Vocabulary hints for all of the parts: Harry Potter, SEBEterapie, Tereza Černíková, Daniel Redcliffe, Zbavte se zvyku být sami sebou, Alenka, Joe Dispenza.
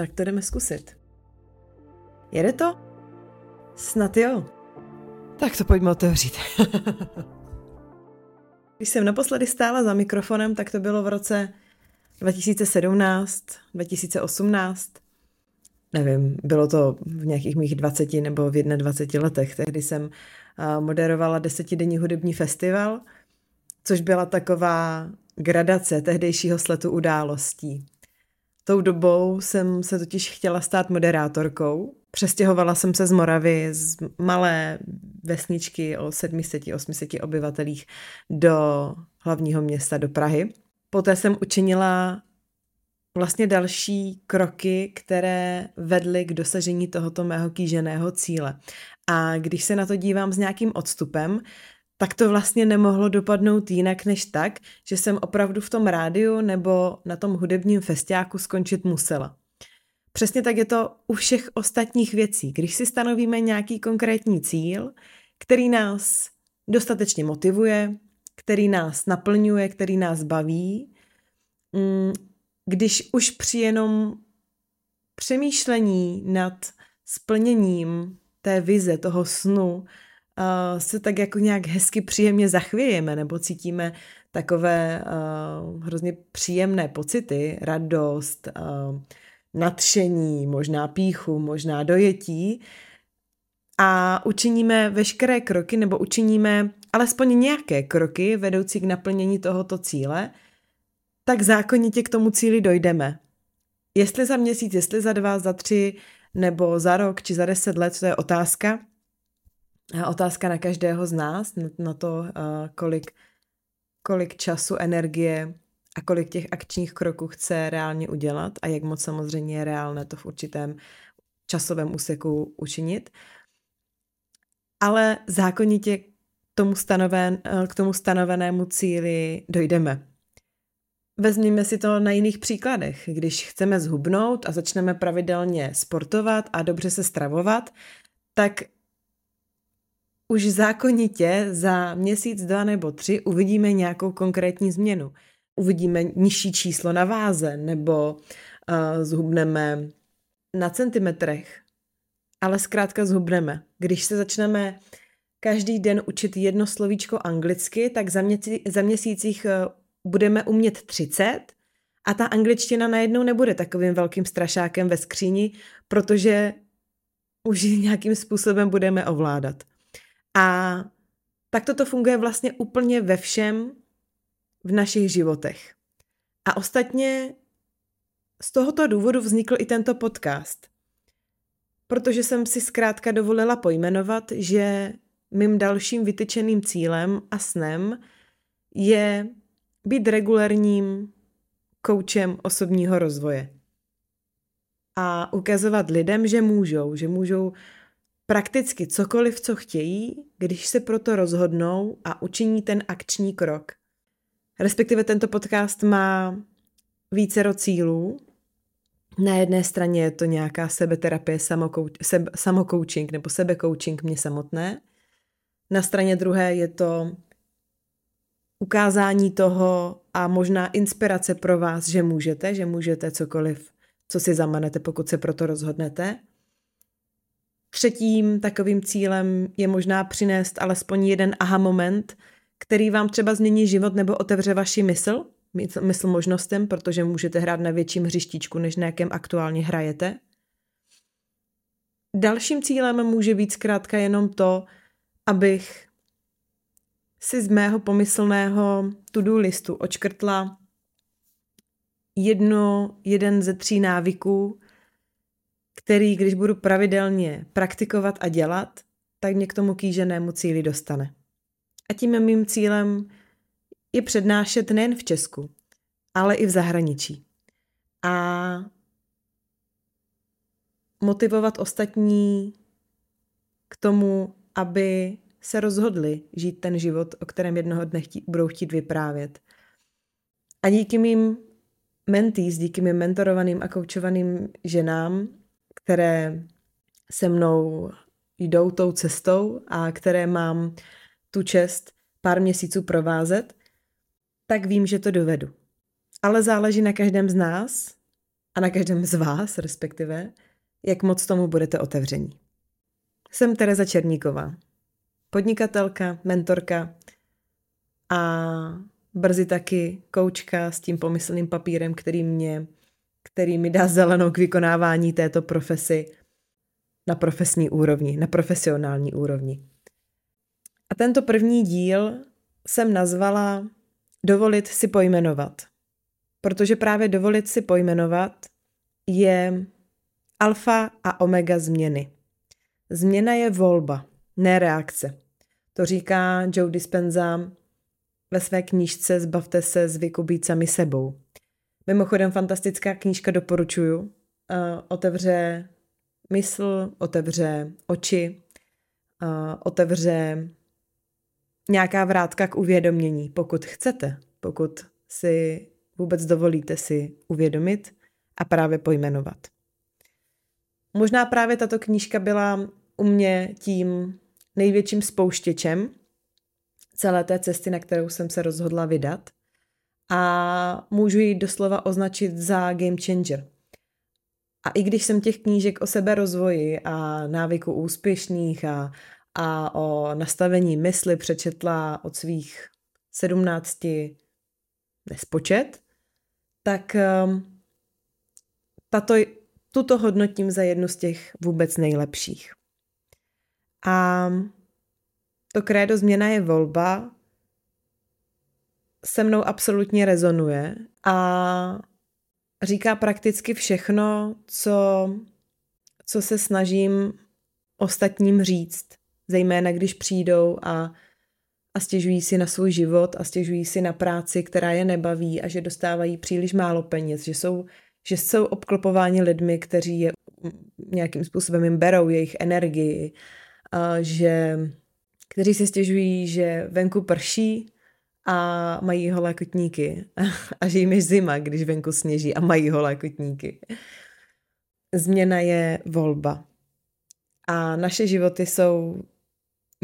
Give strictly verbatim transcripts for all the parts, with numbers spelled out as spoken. Tak to jdeme zkusit. Jede to? Snad jo. Tak to pojďme otevřít. Když jsem naposledy stála za mikrofonem, tak to bylo v roce dva tisíce sedmnáct, dva tisíce osmnáct. Nevím, bylo to v nějakých mých dvaceti nebo v dvaceti jedné letech. Tehdy jsem moderovala desetidenní hudební festival, což byla taková gradace tehdejšího sletu událostí. Tou dobou jsem se totiž chtěla stát moderátorkou. Přestěhovala jsem se z Moravy, z malé vesničky o sedm set osm set obyvatelích do hlavního města, do Prahy. Poté jsem učinila vlastně další kroky, které vedly k dosažení tohoto mého kýženého cíle. A když se na to dívám s nějakým odstupem, tak to vlastně nemohlo dopadnout jinak než tak, že jsem opravdu v tom rádiu nebo na tom hudebním festiáku skončit musela. Přesně tak je to u všech ostatních věcí. Když si stanovíme nějaký konkrétní cíl, který nás dostatečně motivuje, který nás naplňuje, který nás baví, když už při jenom přemýšlení nad splněním té vize, toho snu, se tak jako nějak hezky příjemně zachvějeme nebo cítíme takové uh, hrozně příjemné pocity, radost, uh, nadšení, možná pýchu, možná dojetí a učiníme veškeré kroky nebo učiníme alespoň nějaké kroky vedoucí k naplnění tohoto cíle, tak zákonitě k tomu cíli dojdeme. Jestli za měsíc, jestli za dva, za tři nebo za rok či za deset let, to je otázka, Otázka na každého z nás, na to, kolik, kolik času, energie a kolik těch akčních kroků chce reálně udělat a jak moc samozřejmě je reálné to v určitém časovém úseku učinit. Ale zákonitě k tomu, stanoven, k tomu stanovenému cíli dojdeme. Vezměme si to na jiných příkladech. Když chceme zhubnout a začneme pravidelně sportovat a dobře se stravovat, tak už zákonitě za měsíc, dva nebo tři uvidíme nějakou konkrétní změnu. Uvidíme nižší číslo na váze nebo uh, zhubneme na centimetrech. Ale zkrátka zhubneme. Když se začneme každý den učit jedno slovíčko anglicky, tak za, měci, za měsících uh, budeme umět třicet a ta angličtina najednou nebude takovým velkým strašákem ve skříni, protože už ji nějakým způsobem budeme ovládat. A tak toto funguje vlastně úplně ve všem v našich životech. A ostatně z tohoto důvodu vznikl i tento podcast. Protože jsem si zkrátka dovolila pojmenovat, že mým dalším vytyčeným cílem a snem je být regulérním koučem osobního rozvoje. A ukazovat lidem, že můžou, že můžou prakticky cokoliv, co chtějí, když se proto rozhodnou a učiní ten akční krok. Respektive tento podcast má vícero cílů. Na jedné straně je to nějaká sebeterapie, samokouč, sebe, samokoučing nebo sebekoučing mě samotné. Na straně druhé je to ukázání toho a možná inspirace pro vás, že můžete, že můžete cokoliv, co si zamanete, pokud se proto rozhodnete. Třetím takovým cílem je možná přinést alespoň jeden aha moment, který vám třeba změní život nebo otevře vaši mysl, mysl možnostem, protože můžete hrát na větším hřištíčku, než na jakém aktuálně hrajete. Dalším cílem může být zkrátka jenom to, abych si z mého pomyslného to-do listu odškrtla jedno, jeden ze tří návyků, který, když budu pravidelně praktikovat a dělat, tak mě k tomu kýženému cíli dostane. A tím mým cílem je přednášet nejen v Česku, ale i v zahraničí. A motivovat ostatní k tomu, aby se rozhodli žít ten život, o kterém jednoho dne chtí, budou chtít vyprávět. A díky mým mentees, díky mým mentorovaným a koučovaným ženám, které se mnou jdou tou cestou a které mám tu čest pár měsíců provázet, tak vím, že to dovedu. Ale záleží na každém z nás, a na každém z vás, respektive, jak moc tomu budete otevření. Jsem Tereza Černíková, podnikatelka, mentorka a brzy taky koučka s tím pomyslným papírem, který, mě, který mi dá zelenou k vykonávání této profesi na profesní úrovni, na profesionální úrovni. A tento první díl jsem nazvala Dovolit si pojmenovat. Protože právě dovolit si pojmenovat je alfa a omega změny. Změna je volba, ne reakce. To říká Joe Dispenza ve své knížce Zbavte se zvyku být sami sebou. Mimochodem fantastická knížka, doporučuju. Otevře mysl, otevře oči, otevře nějaká vrátka k uvědomění, pokud chcete, pokud si vůbec dovolíte si uvědomit a právě pojmenovat. Možná právě tato knížka byla u mě tím největším spouštěčem celé té cesty, na kterou jsem se rozhodla vydat, a můžu ji doslova označit za game changer. A i když jsem těch knížek o seberozvoji a návyku úspěšných a a o nastavení mysli přečetla od svých sedmnácti nespočet, tak tato, tuto hodnotím za jednu z těch vůbec nejlepších. A to krédo změna je volba se mnou absolutně rezonuje a říká prakticky všechno, co, co se snažím ostatním říct. Zejména když přijdou a, a stěžují si na svůj život a stěžují si na práci, která je nebaví a že dostávají příliš málo peněz, že jsou, že jsou obklopováni lidmi, kteří je nějakým způsobem jim berou jejich energii, a že, kteří se stěžují, že venku prší a mají holé kotníky a že jim je zima, když venku sněží a mají holé kotníky. Změna je volba. A naše životy jsou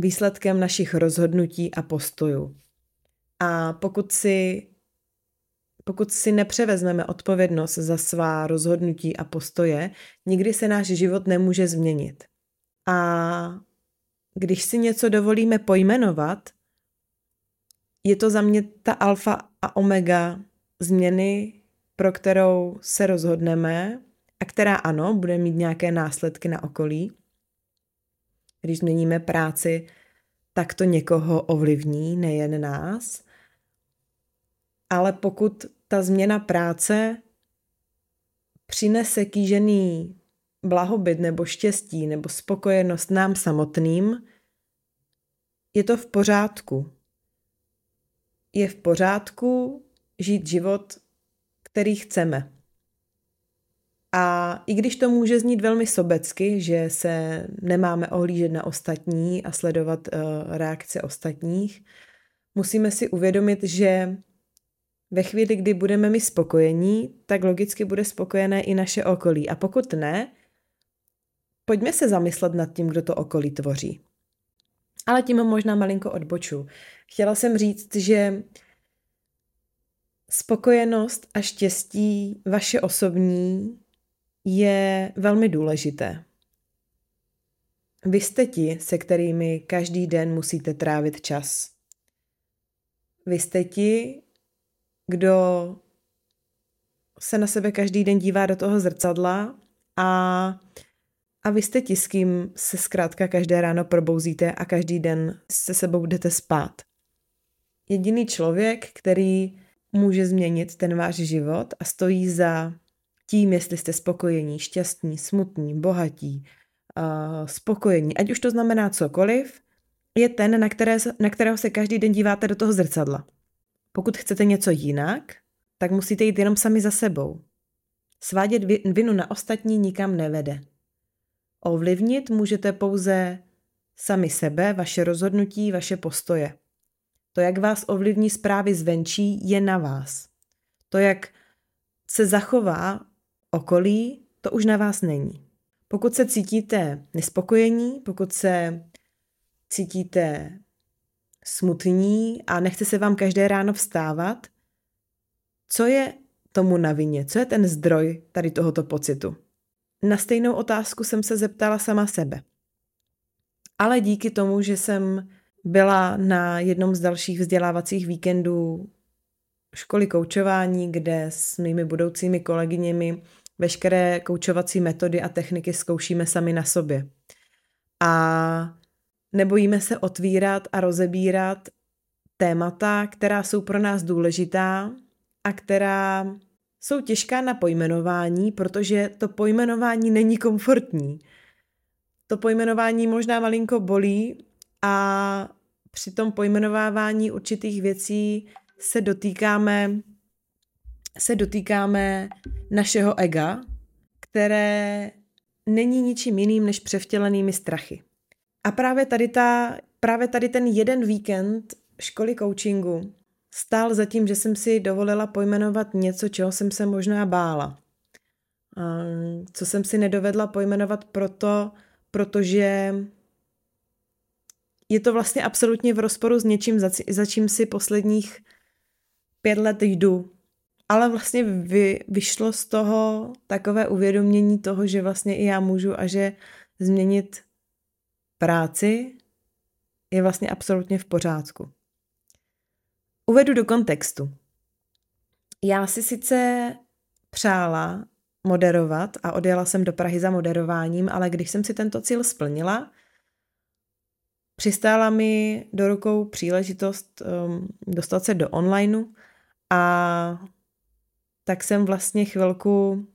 výsledkem našich rozhodnutí a postojů. A pokud si, pokud si nepřevezmeme odpovědnost za svá rozhodnutí a postoje, nikdy se náš život nemůže změnit. A když si něco dovolíme pojmenovat, je to za mě ta alfa a omega změny, pro kterou se rozhodneme a která ano, bude mít nějaké následky na okolí. Když změníme práci, tak to někoho ovlivní, nejen nás. Ale pokud ta změna práce přinese kýžený blahobyt nebo štěstí nebo spokojenost nám samotným, je to v pořádku. Je v pořádku žít život, který chceme. A i když to může znít velmi sobecky, že se nemáme ohlížet na ostatní a sledovat uh, reakce ostatních, musíme si uvědomit, že ve chvíli, kdy budeme my spokojení, tak logicky bude spokojené i naše okolí. A pokud ne, pojďme se zamyslet nad tím, kdo to okolí tvoří. Ale tím možná malinko odboču. Chtěla jsem říct, že spokojenost a štěstí vaše osobní je velmi důležité. Vy jste ti, se kterými každý den musíte trávit čas. Vy jste ti, kdo se na sebe každý den dívá do toho zrcadla a, a vy jste ti, s kým se zkrátka každé ráno probouzíte a každý den se sebou jdete spát. Jediný člověk, který může změnit ten váš život a stojí za tím, jestli jste spokojení, šťastní, smutní, bohatí, uh, spokojení, ať už to znamená cokoliv, je ten, na, které, na kterého se každý den díváte do toho zrcadla. Pokud chcete něco jinak, tak musíte jít jenom sami za sebou. Svádět vinu na ostatní nikam nevede. Ovlivnit můžete pouze sami sebe, vaše rozhodnutí, vaše postoje. To, jak vás ovlivní zprávy zvenčí, je na vás. To, jak se zachová okolí, to už na vás není. Pokud se cítíte nespokojení, pokud se cítíte smutní a nechce se vám každé ráno vstávat, co je, tomu na vině? Co je ten zdroj tady tohoto pocitu? Na stejnou otázku jsem se zeptala sama sebe. Ale díky tomu, že jsem byla na jednom z dalších vzdělávacích víkendů školy koučování, kde s mými budoucími kolegyněmi veškeré koučovací metody a techniky zkoušíme sami na sobě. A nebojíme se otvírat a rozebírat témata, která jsou pro nás důležitá a která jsou těžká na pojmenování, protože to pojmenování není komfortní. To pojmenování možná malinko bolí a při tom pojmenovávání určitých věcí se dotýkáme, se dotýkáme našeho ega, které není ničím jiným než převtělenými strachy. A právě tady, ta, právě tady ten jeden víkend školy coachingu stál za tím, že jsem si dovolila pojmenovat něco, čeho jsem se možná bála. Co jsem si nedovedla pojmenovat proto, protože je to vlastně absolutně v rozporu s něčím, za čím si posledních pět let jdu. Ale vlastně vy, vyšlo z toho takové uvědomění toho, že vlastně i já můžu a že změnit práci je vlastně absolutně v pořádku. Uvedu do kontextu. Já si sice přála moderovat a odjela jsem do Prahy za moderováním, ale když jsem si tento cíl splnila, přistála mi do rukou příležitost um, dostat se do online a tak jsem vlastně chvilku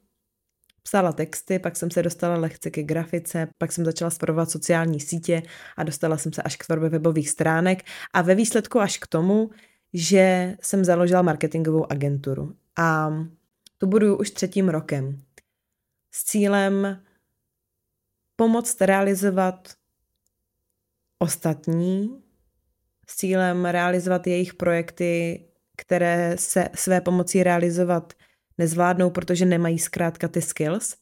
psala texty, pak jsem se dostala lehce ke grafice, pak jsem začala spravovat sociální sítě a dostala jsem se až k tvorbě webových stránek a ve výsledku až k tomu, že jsem založila marketingovou agenturu. A tu budu už třetím rokem. S cílem pomoct realizovat ostatní, s cílem realizovat jejich projekty, které se své pomocí realizovat nezvládnou, protože nemají zkrátka ty skills.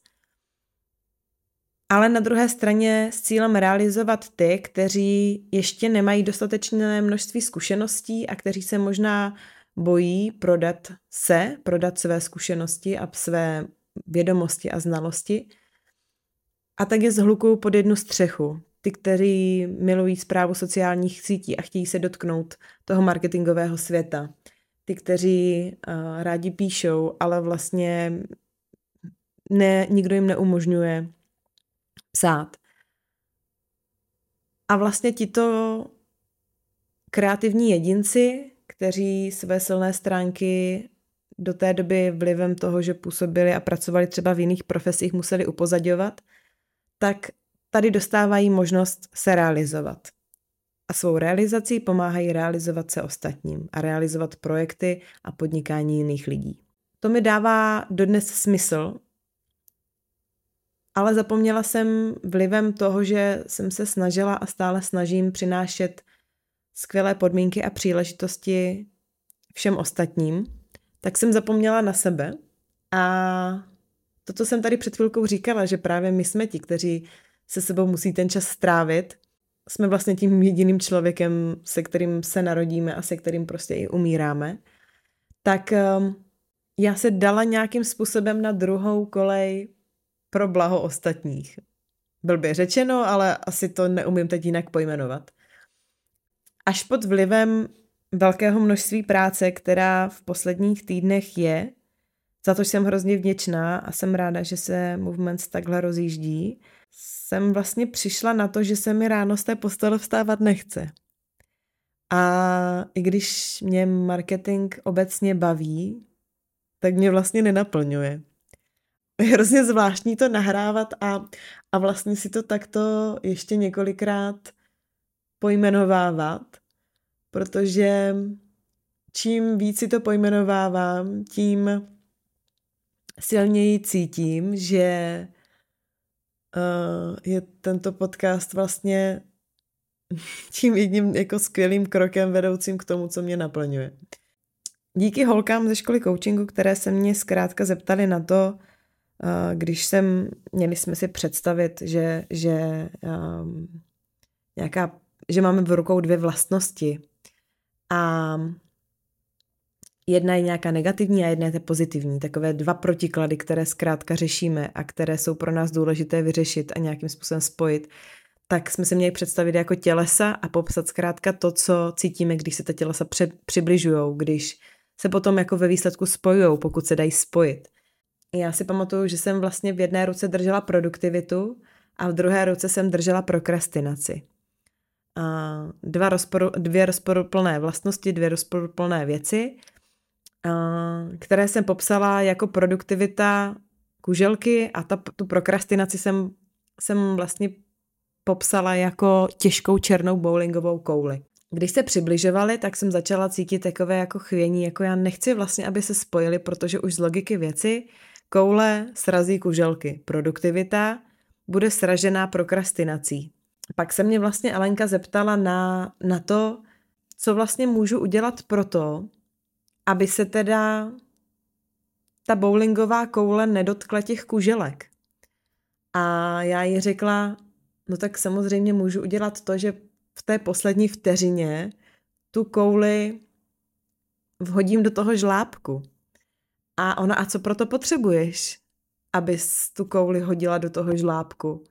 Ale na druhé straně s cílem realizovat ty, kteří ještě nemají dostatečné množství zkušeností a kteří se možná bojí prodat se, prodat své zkušenosti a své vědomosti a znalosti. A tak je zhlukuju pod jednu střechu. Ty, kteří milují správu sociálních sítí a chtějí se dotknout toho marketingového světa. Ty, kteří uh, rádi píšou, ale vlastně ne, nikdo jim neumožňuje psát. A vlastně tito kreativní jedinci, kteří své silné stránky do té doby vlivem toho, že působili a pracovali třeba v jiných profesích, museli upozaďovat, tak tady dostávají možnost se realizovat. A svou realizací pomáhají realizovat se ostatním a realizovat projekty a podnikání jiných lidí. To mi dává dodnes smysl, ale zapomněla jsem vlivem toho, že jsem se snažila a stále snažím přinášet skvělé podmínky a příležitosti všem ostatním, tak jsem zapomněla na sebe. A to, co jsem tady před chvilkou říkala, že právě my jsme ti, kteří se sebou musí ten čas strávit, jsme vlastně tím jediným člověkem, se kterým se narodíme a se kterým prostě i umíráme, tak já se dala nějakým způsobem na druhou kolej pro blaho ostatních. Blbě řečeno, ale asi to neumím teď jinak pojmenovat. Až pod vlivem velkého množství práce, která v posledních týdnech je, za to jsem hrozně vděčná a jsem ráda, že se Movements takhle rozjíždí, jsem vlastně přišla na to, že se mi ráno z té postele vstávat nechce. A i když mě marketing obecně baví, tak mě vlastně nenaplňuje. Je hrozně zvláštní to nahrávat a, a vlastně si to takto ještě několikrát pojmenovávat, protože čím víc si to pojmenovávám, tím silněji cítím, že je tento podcast vlastně tím jedním jako skvělým krokem vedoucím k tomu, co mě naplňuje. Díky holkám ze školy coachingu, které se mě zkrátka zeptali na to, když jsem, měli jsme si představit, že, že, um, nějaká, že máme v rukou dvě vlastnosti a Jedna je nějaká negativní a jedna je ta pozitivní. Takové dva protiklady, které zkrátka řešíme a které jsou pro nás důležité vyřešit a nějakým způsobem spojit, tak jsme si měli představit jako tělesa a popsat zkrátka to, co cítíme, když se ta tělesa pře- přibližujou, když se potom jako ve výsledku spojujou, pokud se dají spojit. Já si pamatuju, že jsem vlastně v jedné ruce držela produktivitu a v druhé ruce jsem držela prokrastinaci. A dva rozporu, dvě rozporuplné vlastnosti, dvě rozporuplné věci, a které jsem popsala jako produktivita kuželky a ta, tu prokrastinaci jsem, jsem vlastně popsala jako těžkou černou bowlingovou kouli. Když se přibližovali, tak jsem začala cítit takové jako chvění, jako já nechci vlastně, aby se spojili, protože už z logiky věci koule srazí kuželky. Produktivita bude sražená prokrastinací. Pak se mě vlastně Alenka zeptala na, na to, co vlastně můžu udělat proto, aby se teda ta bowlingová koule nedotkla těch kuželek. A já jí řekla, no tak samozřejmě můžu udělat to, že v té poslední vteřině tu kouli vhodím do toho žlábku. A ona, a co proto potřebuješ, abys tu kouli hodila do toho žlábku?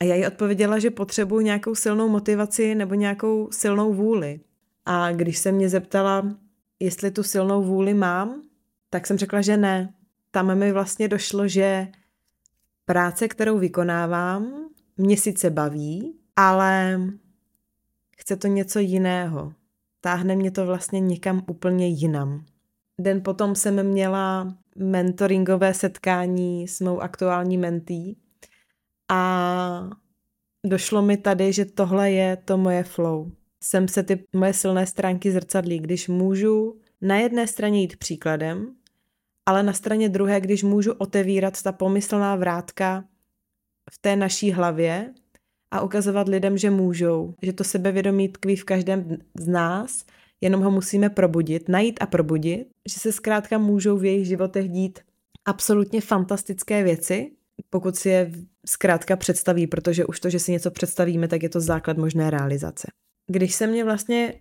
A já jí odpověděla, že potřebuji nějakou silnou motivaci nebo nějakou silnou vůli. A když se mě zeptala, jestli tu silnou vůli mám, tak jsem řekla, že ne. Tam mi vlastně došlo, že práce, kterou vykonávám, mě sice baví, ale chce to něco jiného. Táhne mě to vlastně někam úplně jinam. Den potom jsem měla mentoringové setkání s mou aktuální mentí a došlo mi tady, že tohle je to moje flow. Sem se ty moje silné stránky zrcadlí, když můžu na jedné straně jít příkladem, ale na straně druhé, když můžu otevírat ta pomyslná vrátka v té naší hlavě a ukazovat lidem, že můžou, že to sebevědomí tkví v každém z nás, jenom ho musíme probudit, najít a probudit, že se zkrátka můžou v jejich životech dít absolutně fantastické věci, pokud si je zkrátka představí, protože už to, že si něco představíme, tak je to základ možné realizace. Když se mě vlastně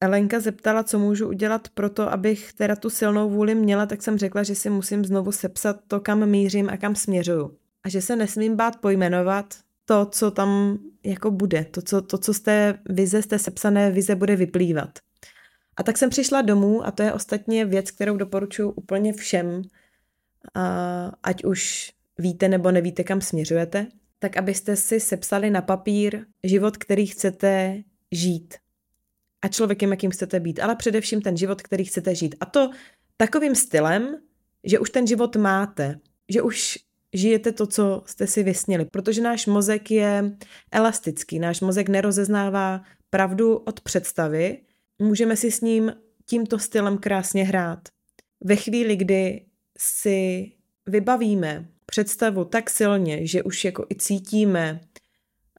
Elenka zeptala, co můžu udělat pro to, abych teda tu silnou vůli měla, tak jsem řekla, že si musím znovu sepsat to, kam mířím a kam směřuju. A že se nesmím bát pojmenovat to, co tam jako bude, to, co, to, co z té vize, z té sepsané vize bude vyplývat. A tak jsem přišla domů a to je ostatně věc, kterou doporučuji úplně všem, a ať už víte nebo nevíte, kam směřujete, tak abyste si sepsali na papír život, který chcete žít. A člověkem, jakým chcete být, ale především ten život, který chcete žít. A to takovým stylem, že už ten život máte, že už žijete to, co jste si vysnili, protože náš mozek je elastický, náš mozek nerozeznává pravdu od představy, můžeme si s ním tímto stylem krásně hrát. Ve chvíli, kdy si vybavíme představu tak silně, že už jako i cítíme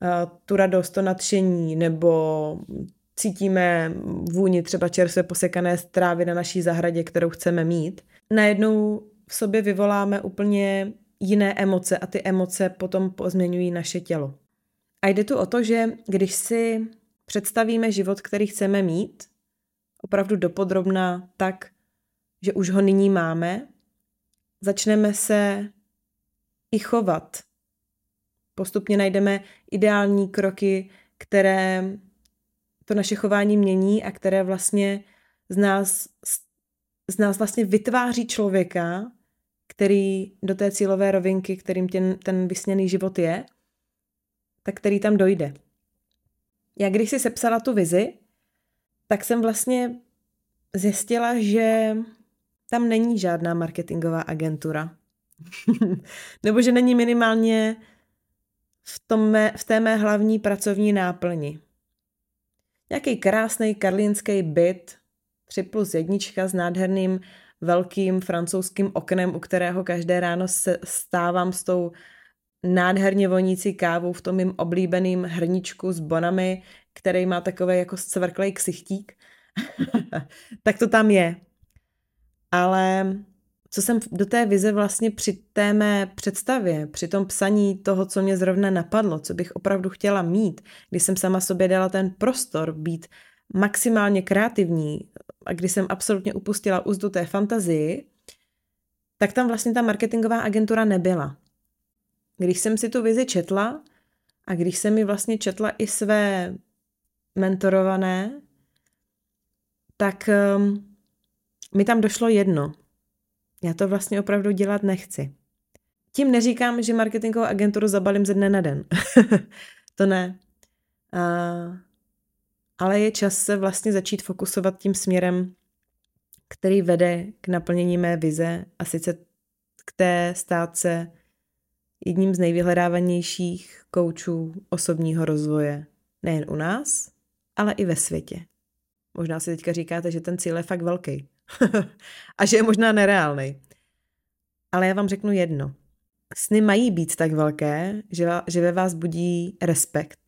uh, tu radost, to nadšení nebo cítíme vůni třeba čerstvě posekané trávy na naší zahradě, kterou chceme mít, najednou v sobě vyvoláme úplně jiné emoce a ty emoce potom pozměňují naše tělo. A jde tu o to, že když si představíme život, který chceme mít, opravdu dopodrobna tak, že už ho nyní máme, začneme se i chovat. Postupně najdeme ideální kroky, které to naše chování mění a které vlastně z nás, z nás vlastně vytváří člověka, který do té cílové rovinky, kterým ten, ten vysněný život je, tak který tam dojde. Já když si sepsala tu vizi, tak jsem vlastně zjistila, že tam není žádná marketingová agentura. Nebo že není minimálně v, tom mé, v té mé hlavní pracovní náplni. Nějaký krásný karlínský byt tři plus jedna s nádherným velkým francouzským oknem, u kterého každé ráno se stávám s tou nádherně vonící kávou v tom mým oblíbeným hrníčku s bonami, který má takový jako scvrklej ksichtík. Tak to tam je. Ale co jsem do té vize vlastně při té mé představě, při tom psaní toho, co mě zrovna napadlo, co bych opravdu chtěla mít, když jsem sama sobě dala ten prostor být maximálně kreativní, a kdy jsem absolutně upustila úzdu té fantazii, tak tam vlastně ta marketingová agentura nebyla. Když jsem si tu vizi četla a když jsem ji vlastně četla i své mentorované, tak um, mi tam došlo jedno. Já to vlastně opravdu dělat nechci. Tím neříkám, že marketingovou agenturu zabalím ze dne na den. To ne. Uh, ale je čas se vlastně začít fokusovat tím směrem, který vede k naplnění mé vize a sice k té stát se jedním z nejvyhledávanějších koučů osobního rozvoje. Nejen u nás, ale i ve světě. Možná si teďka říkáte, že ten cíl je fakt velký. A že je možná nereálný. Ale já vám řeknu jedno. Sny mají být tak velké, že, že ve vás budí respekt.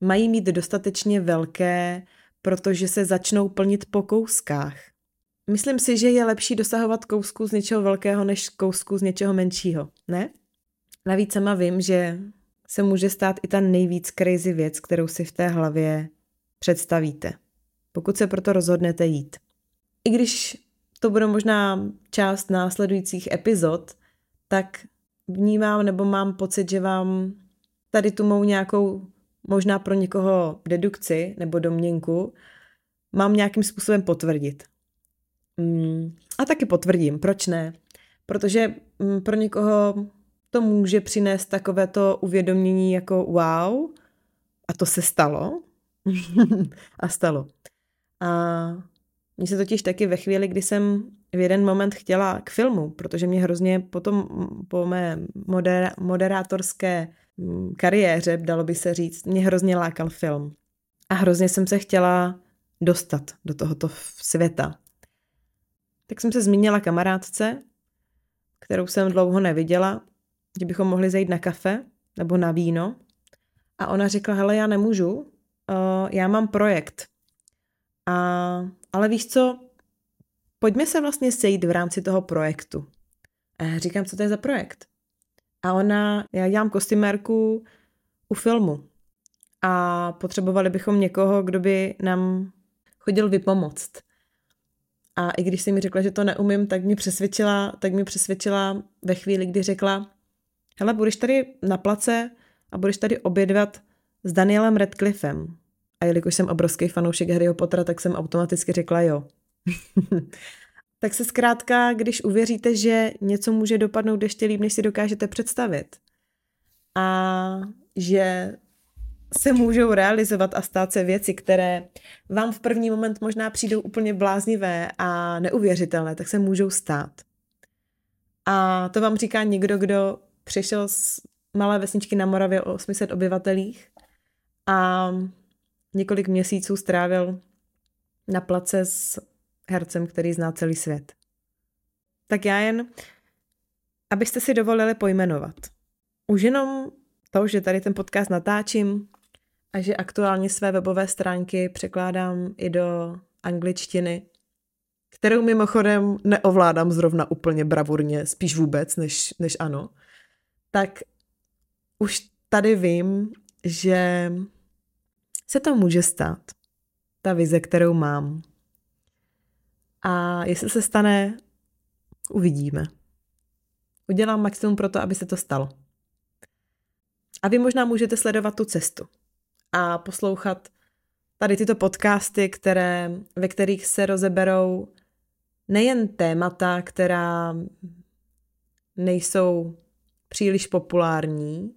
Mají mít dostatečně velké, protože se začnou plnit po kouskách. Myslím si, že je lepší dosahovat kousku z něčeho velkého, než kousku z něčeho menšího, ne? Navíc sama vím, že se může stát i ta nejvíc crazy věc, kterou si v té hlavě představíte. Pokud se proto rozhodnete jít. I když to bude možná část následujících epizod, tak vnímám nebo mám pocit, že vám tady tu mou nějakou možná pro někoho dedukci nebo domněnku mám nějakým způsobem potvrdit. A taky potvrdím, proč ne? Protože pro někoho to může přinést takovéto uvědomění jako wow, a to se stalo. A stalo. A mně se totiž taky ve chvíli, kdy jsem v jeden moment chtěla k filmu, protože mě hrozně potom po mé moder- moderátorské kariéře, dalo by se říct, mě hrozně lákal film. A hrozně jsem se chtěla dostat do tohoto světa. Tak jsem se zmínila kamarádce, kterou jsem dlouho neviděla, že bychom mohli zajít na kafe nebo na víno. A ona řekla, hele, já nemůžu, uh, já mám projekt. A, ale víš co, pojďme se vlastně sejít v rámci toho projektu. A já říkám, co to je za projekt? A ona, já dělám kostymérku u filmu. A potřebovali bychom někoho, kdo by nám chodil vypomoct. A i když si mi řekla, že to neumím, tak mě přesvědčila, tak mě přesvědčila ve chvíli, kdy řekla, hele, budeš tady na place a budeš tady obědvat s Danielem Redcliffem. A jelikož jsem obrovský fanoušek Harryho Pottera, tak jsem automaticky řekla jo. Tak se zkrátka, když uvěříte, že něco může dopadnout ještě líp, než si dokážete představit a že se můžou realizovat a stát se věci, které vám v první moment možná přijdou úplně bláznivé a neuvěřitelné, tak se můžou stát. A to vám říká někdo, kdo přišel z malé vesničky na Moravě o osmi stech obyvatelích a několik měsíců strávil na place s hercem, který zná celý svět. Tak já jen, abyste si dovolili pojmenovat. Už jenom to, že tady ten podcast natáčím a že aktuálně své webové stránky překládám i do angličtiny, kterou mimochodem neovládám zrovna úplně bravurně, spíš vůbec, než, než ano, tak už tady vím, že se to může stát. Ta vize, kterou mám. A jestli se stane, uvidíme. Udělám maximum pro to, aby se to stalo. A vy možná můžete sledovat tu cestu a poslouchat tady tyto podcasty, které, ve kterých se rozeberou nejen témata, která nejsou příliš populární,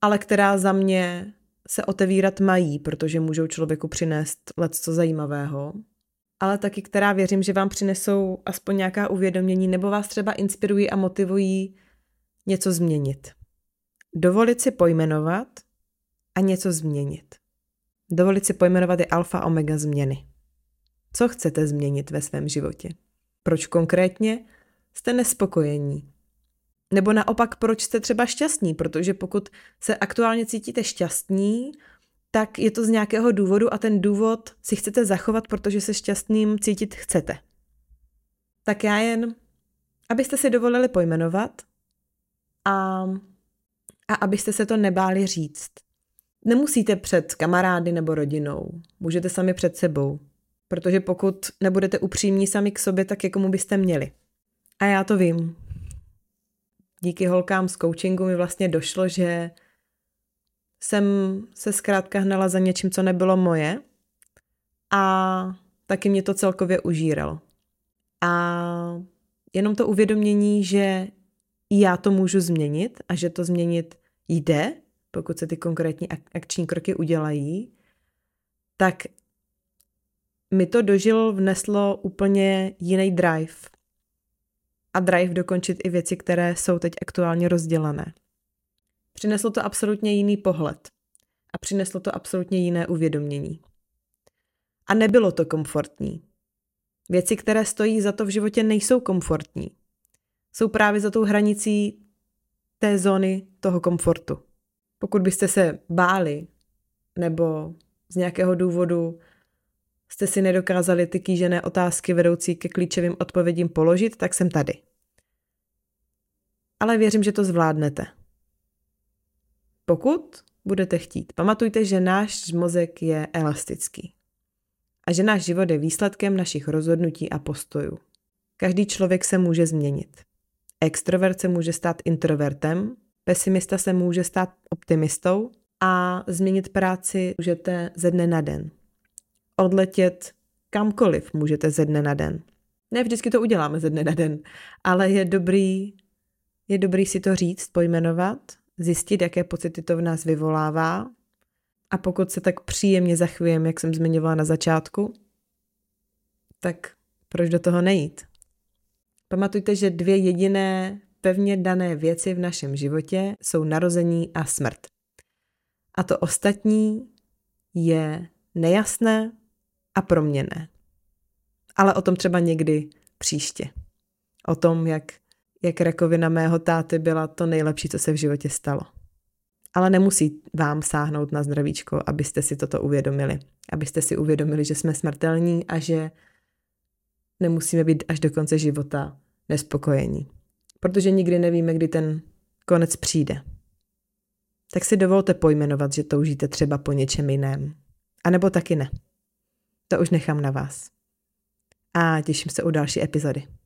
ale která za mě se otevírat mají, protože můžou člověku přinést lecco zajímavého, ale taky, která věřím, že vám přinesou aspoň nějaká uvědomění nebo vás třeba inspirují a motivují něco změnit. Dovolit si pojmenovat a něco změnit. Dovolit si pojmenovat je alfa omega změny. Co chcete změnit ve svém životě? Proč konkrétně jste nespokojení? Nebo naopak, proč jste třeba šťastní? Protože pokud se aktuálně cítíte šťastní, tak je to z nějakého důvodu a ten důvod si chcete zachovat, protože se šťastným cítit chcete. Tak já jen, abyste si dovolili pojmenovat a, a abyste se to nebáli říct. Nemusíte před kamarády nebo rodinou, můžete sami před sebou. Protože pokud nebudete upřímní sami k sobě, tak jakomu byste měli. A já to vím. Díky holkám z coachingu mi vlastně došlo, že jsem se zkrátka hnala za něčím, co nebylo moje, a taky mě to celkově užíralo. A jenom to uvědomění, že já to můžu změnit a že to změnit jde, pokud se ty konkrétní akční kroky udělají, tak mi to dožil vneslo úplně jiný drive. A drive dokončit i věci, které jsou teď aktuálně rozdělané. Přineslo to absolutně jiný pohled. A přineslo to absolutně jiné uvědomění. A nebylo to komfortní. Věci, které stojí za to v životě, nejsou komfortní. Jsou právě za tou hranicí té zóny toho komfortu. Pokud byste se báli, nebo z nějakého důvodu jste si nedokázali ty kýžené otázky vedoucí ke klíčovým odpovědím položit, tak jsem tady. Ale věřím, že to zvládnete. Pokud budete chtít. Pamatujte, že náš mozek je elastický. A že náš život je výsledkem našich rozhodnutí a postojů. Každý člověk se může změnit. Extrovert se může stát introvertem, pesimista se může stát optimistou a změnit práci můžete ze dne na den. Odletět kamkoliv můžete ze dne na den. Ne vždycky to uděláme ze dne na den, ale je dobrý, je dobrý si to říct, pojmenovat, zjistit, jaké pocity to v nás vyvolává, a pokud se tak příjemně zachvějeme, jak jsem zmiňovala na začátku, tak proč do toho nejít? Pamatujte, že dvě jediné pevně dané věci v našem životě jsou narození a smrt. A to ostatní je nejasné a proměnné. Ale o tom třeba někdy příště. O tom, jak, jak rakovina mého táty byla to nejlepší, co se v životě stalo. Ale nemusí vám sáhnout na zdravíčko, abyste si toto uvědomili. Abyste si uvědomili, že jsme smrtelní a že nemusíme být až do konce života nespokojení. Protože nikdy nevíme, kdy ten konec přijde. Tak si dovolte pojmenovat, že toužíte třeba po něčem jiném. A nebo taky ne. To už nechám na vás. A těším se u další epizody.